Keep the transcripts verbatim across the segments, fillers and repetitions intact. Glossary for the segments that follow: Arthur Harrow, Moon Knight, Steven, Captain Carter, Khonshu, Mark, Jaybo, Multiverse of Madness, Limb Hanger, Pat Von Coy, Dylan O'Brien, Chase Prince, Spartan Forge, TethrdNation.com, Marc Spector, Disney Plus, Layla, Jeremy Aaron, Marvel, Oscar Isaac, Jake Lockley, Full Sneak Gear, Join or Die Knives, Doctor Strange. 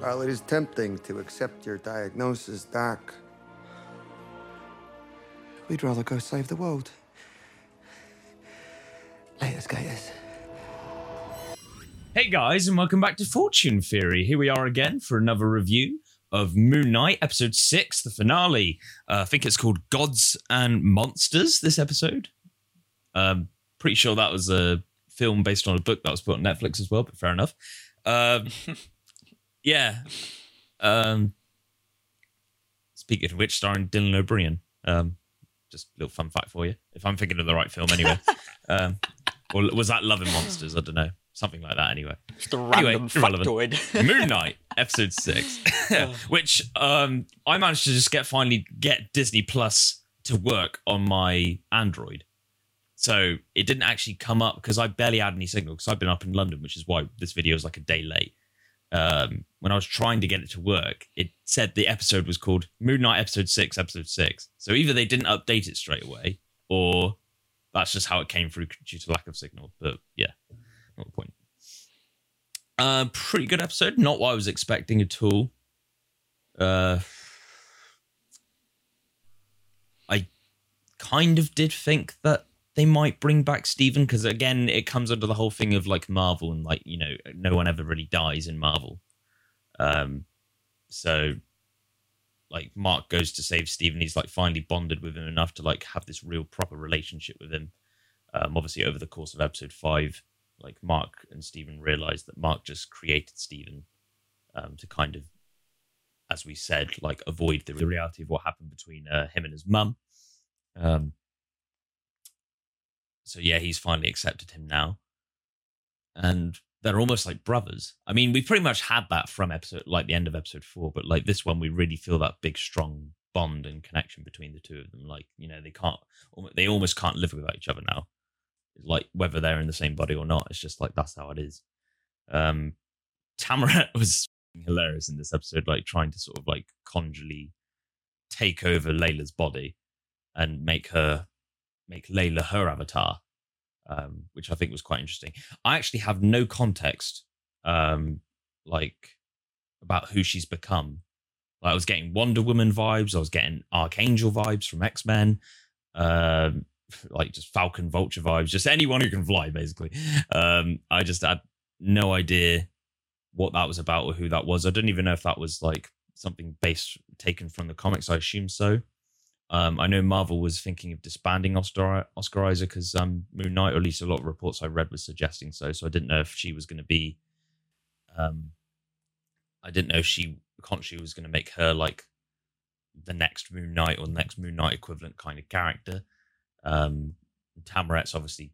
While it is tempting to accept your diagnosis, Doc, we'd rather go save the world. Laters, gators. Hey guys, and welcome back to Fortune Theory. Here we are again for another review of Moon Knight, episode six, the finale. Uh, I think it's called Gods and Monsters, this episode. Um, pretty sure that was a film based on a book that was put on Netflix as well, but fair enough. Um, yeah. Um, speaking of which, starring Dylan O'Brien. Um, just a little fun fact for you, if I'm thinking of the right film anyway. um, or was that Love and Monsters? I don't know. Something like that, anyway. Just a random anyway, factoid. Moon Knight, episode six, which um, I managed to just get finally get Disney Plus to work on my Android. So it didn't actually come up because I barely had any signal because I've been up in London, which is why this video is like a day late. Um, when I was trying to get it to work, it said the episode was called Moon Knight, episode six, episode six. So either they didn't update it straight away or that's just how it came through due to lack of signal. But yeah. Point. Uh, pretty good episode. Not what I was expecting at all. Uh, I kind of did think that they might bring back Steven because, again, it comes under the whole thing of like Marvel and like, you know, no one ever really dies in Marvel. Um, so like Mark goes to save Steven. He's like finally bonded with him enough to like have this real proper relationship with him. Um, obviously, over the course of episode five. Like Mark and Steven realized that Mark just created Steven um, to kind of, as we said, like avoid the reality of what happened between uh, him and his mum. Um, so yeah, he's finally accepted him now. And they're almost like brothers. I mean, we pretty much had that from episode, like the end of episode four, but like this one, we really feel that big, strong bond and connection between the two of them. Like, you know, they can't, they almost can't live without each other now. Like whether they're in the same body or not, it's just like that's how it is. Um, Taweret was hilarious in this episode, like trying to sort of like conjurely take over Layla's body and make her make Layla her avatar, um, which I think was quite interesting. I actually have no context, um, like about who she's become. Like, I was getting Wonder Woman vibes, I was getting Archangel vibes from X-Men. Um, like just Falcon Vulture vibes, just anyone who can fly basically. Um, I just had no idea what that was about or who that was. I don't even know if that was like something based taken from the comics. I assume so. Um, I know Marvel was thinking of disbanding Oscar, Oscar Isaac as um, Moon Knight, or at least a lot of reports I read was suggesting so. So I didn't know if she was going to be, um, I didn't know if she, Khonshu was going to make her like the next Moon Knight or the next Moon Knight equivalent kind of character. Um, Tawaret's obviously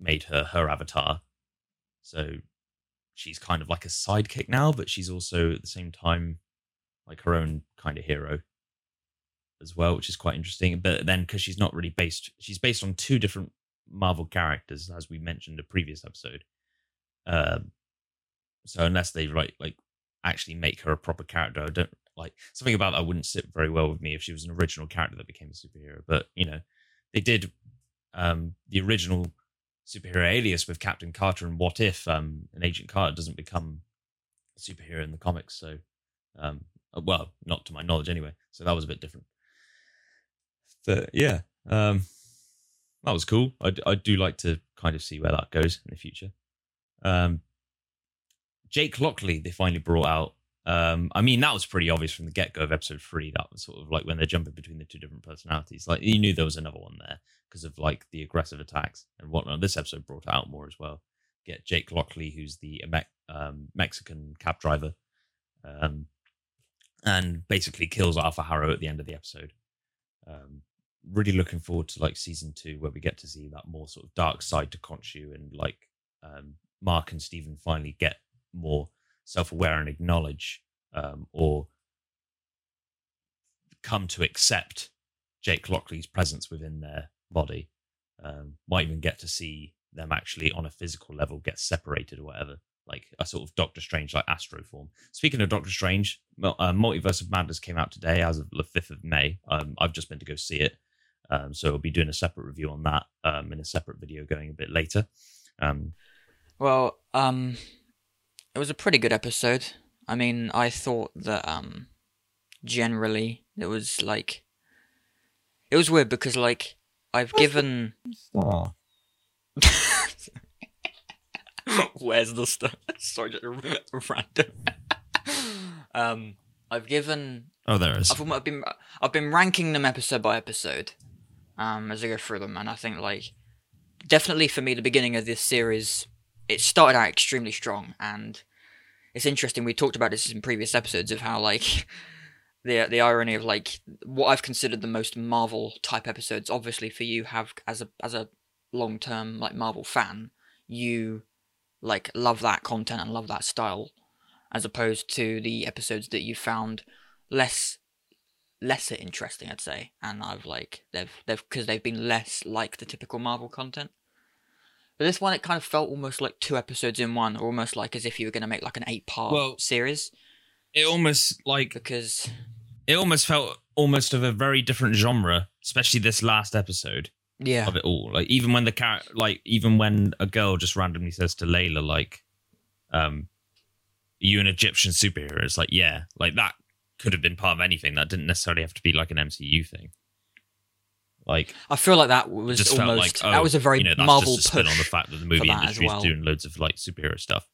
made her her avatar, so she's kind of like a sidekick now, but she's also at the same time like her own kind of hero as well, which is quite interesting. But then because she's not really based, she's based on two different Marvel characters, as we mentioned in the previous episode. Um, so unless they like like actually make her a proper character, I don't like something about that wouldn't sit very well with me if she was an original character that became a superhero. But you know. They did um, the original superhero alias with Captain Carter, and what if um, an Agent Carter doesn't become a superhero in the comics? So, um, well, not to my knowledge anyway. So that was a bit different. But yeah, um, that was cool. I, I do like to kind of see where that goes in the future. Um, Jake Lockley, they finally brought out. Um, I mean, that was pretty obvious from the get-go of episode three. That was sort of like when they're jumping between the two different personalities. Like, you knew there was another one there because of like the aggressive attacks and whatnot. This episode brought out more as well. Get Jake Lockley, who's the um, Mexican cab driver, um, and basically kills Arthur Harrow at the end of the episode. Um, really looking forward to like season two, where we get to see that more sort of dark side to Khonshu, and like um, Mark and Steven finally get more self-aware and acknowledge um, or come to accept Jake Lockley's presence within their body. Um, might even get to see them actually on a physical level get separated or whatever, like a sort of Doctor Strange, like Astro form. Speaking of Doctor Strange, uh, Multiverse of Madness came out today as of the fifth of May. Um, I've just been to go see it. Um, so I'll be doing a separate review on that um, in a separate video going a bit later. Um, well, um... It was a pretty good episode. I mean, I thought that um, generally it was like, it was weird because like I've given. Star. Where's the star? Sorry, just random. um, I've given. Oh, there is. I've, I've been I've been ranking them episode by episode, um, as I go through them, and I think like definitely for me the beginning of this series it started out extremely strong, and it's interesting we talked about this in previous episodes of how like the the irony of like what I've considered the most Marvel type episodes. Obviously, for you have as a as a long term like Marvel fan, you like love that content and love that style, as opposed to the episodes that you found less lesser interesting, I'd say. And I've like they've they've because they've been less like the typical Marvel content. But this one, it kind of felt almost like two episodes in one, or almost like as if you were going to make like an eight-part well, series. It almost like because it almost felt almost of a very different genre, especially this last episode. Yeah, of it all. Like even when the car- like even when a girl just randomly says to Layla, like, um, "Are you an Egyptian superhero?" It's like, yeah, like that could have been part of anything. That didn't necessarily have to be like an M C U thing. Like I feel like that was just almost like, oh, that was a very you know, that's Marvel just a spin push on the fact that the movie industry well. is doing loads of like superhero stuff.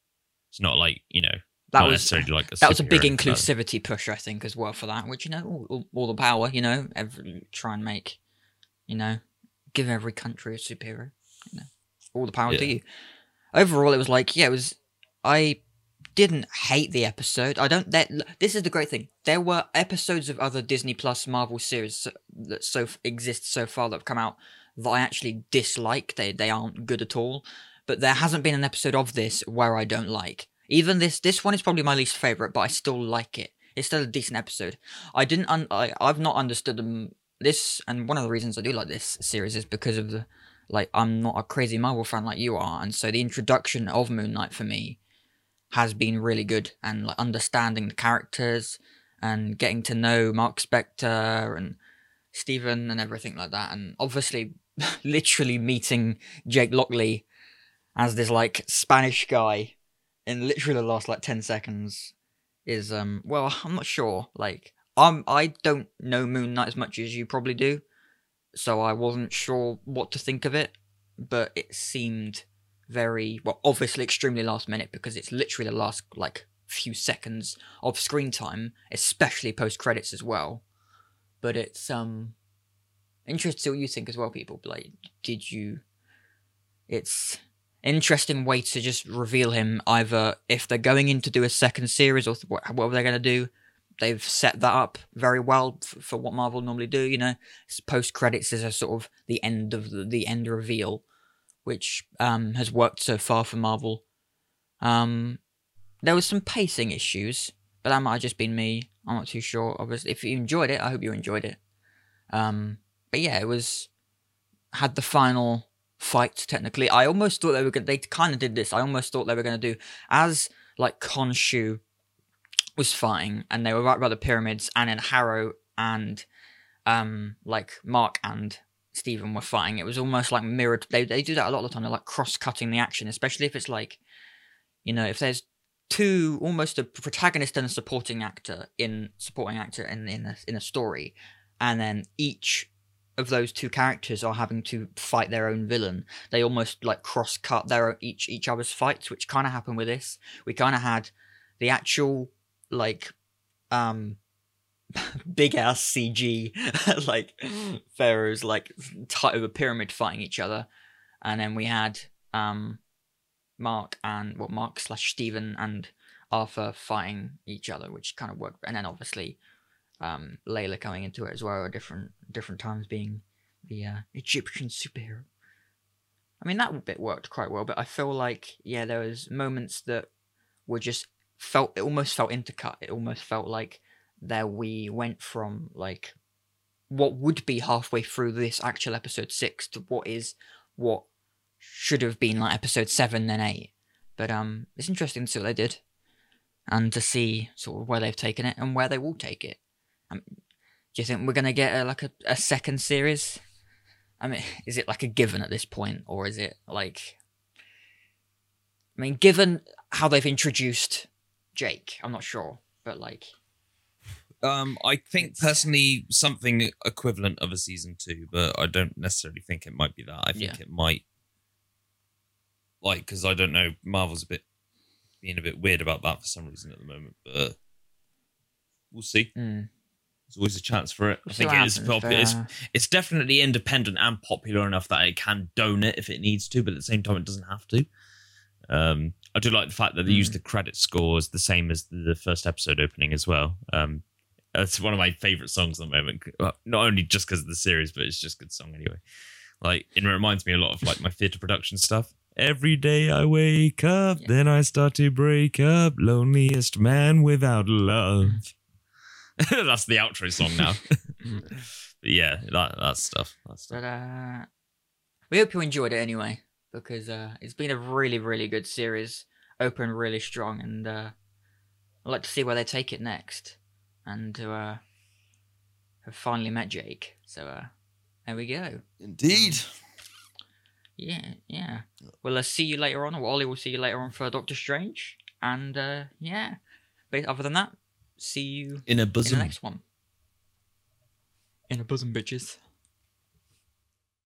It's not like you know that not was necessarily like a that was a big inclusivity stuff. push I think as well for that, which you know all, all, all the power you know every, try and make you know give every country a superhero you know all the power yeah. to you. Overall, it was like yeah, it was I didn't hate the episode. I don't. That this is the great thing. There were episodes of other Disney Plus Marvel series that so exist so far that have come out that I actually dislike. They they aren't good at all. But there hasn't been an episode of this where I don't like. Even this this one is probably my least favorite, but I still like it. It's still a decent episode. I didn't. Un, I I've not understood them. This and one of the reasons I do like this series is because of the like I'm not a crazy Marvel fan like you are, and so the introduction of Moon Knight for me has been really good, and like understanding the characters and getting to know Marc Spector and Steven and everything like that, and obviously literally meeting Jake Lockley as this like Spanish guy in literally the last like ten seconds is um well I'm not sure like I'm I don't know Moon Knight as much as you probably do, so I wasn't sure what to think of it, but it seemed very well obviously extremely last minute because it's literally the last like few seconds of screen time, especially post credits as well. But it's um interesting to see what you think as well, people. Like did you it's interesting way to just reveal him, either if they're going in to do a second series or th- what were they going to do. They've set that up very well f- for what Marvel normally do, you know. Post credits is a sort of the end of the, the end reveal, which um, has worked so far for Marvel. Um, there was some pacing issues, but that might have just been me. I'm not too sure. Obviously, if you enjoyed it, I hope you enjoyed it. Um, but yeah, it was had the final fight. Technically, I almost thought they were gonna, they kind of did this. I almost thought they were going to do as like Khonshu was fighting, and they were right by the pyramids, and then Harrow and um, like Mark and Steven were fighting. It was almost like mirrored. They they do that a lot of the time. They're like cross-cutting the action, especially if it's like, you know, if there's two, almost a protagonist and a supporting actor in supporting actor in in a, in a story, and then each of those two characters are having to fight their own villain. They almost like cross-cut their own, each each other's fights, which kind of happened with this. We kind of had the actual like um. big ass C G like pharaohs like type of a pyramid fighting each other, and then we had um Mark and what well, Mark slash Steven and Arthur fighting each other, which kind of worked, and then obviously um Layla coming into it as well at different different times being the uh, Egyptian superhero. I mean that bit worked quite well, but I feel like yeah there was moments that were just felt it almost felt intercut. It almost felt like that we went from like what would be halfway through this actual episode six to what is what should have been like episode seven then eight. But um, it's interesting to see what they did and to see sort of where they've taken it and where they will take it. Um, do you think we're gonna get a, like a, a second series? I mean, is it like a given at this point, or is it like? I mean, given how they've introduced Jake. I'm not sure, but like... Um, I think it's... personally something equivalent of a season two, but I don't necessarily think it might be that. I think yeah. it might... Like, because I don't know, Marvel's a bit... being a bit weird about that for some reason at the moment, but we'll see. Mm. There's always a chance for it. We'll I think it is pop- it's, it's definitely independent and popular enough that it can don it if it needs to, but at the same time, it doesn't have to. Um, I do like the fact that they mm. use the credit scores the same as the first episode opening as well. Um, it's one of my favourite songs at the moment, not only just because of the series, but it's just a good song anyway. Like, it reminds me a lot of like my theatre production stuff. Every day I wake up, yeah. then I start to break up. Loneliest man without love. That's the outro song now. But yeah, that, that stuff. That stuff. But, uh, we hope you enjoyed it anyway, because uh, it's been a really, really good series. Open really strong, and uh, I'd like to see where they take it next. And to uh, have finally met Jake. So uh, there we go. Indeed. Um, Yeah, yeah. Well, I'll uh, see you later on. Well, Ollie will see you later on for Doctor Strange. And, uh, yeah. But other than that, see you in, a bosom. in the next one. In a bosom, bitches.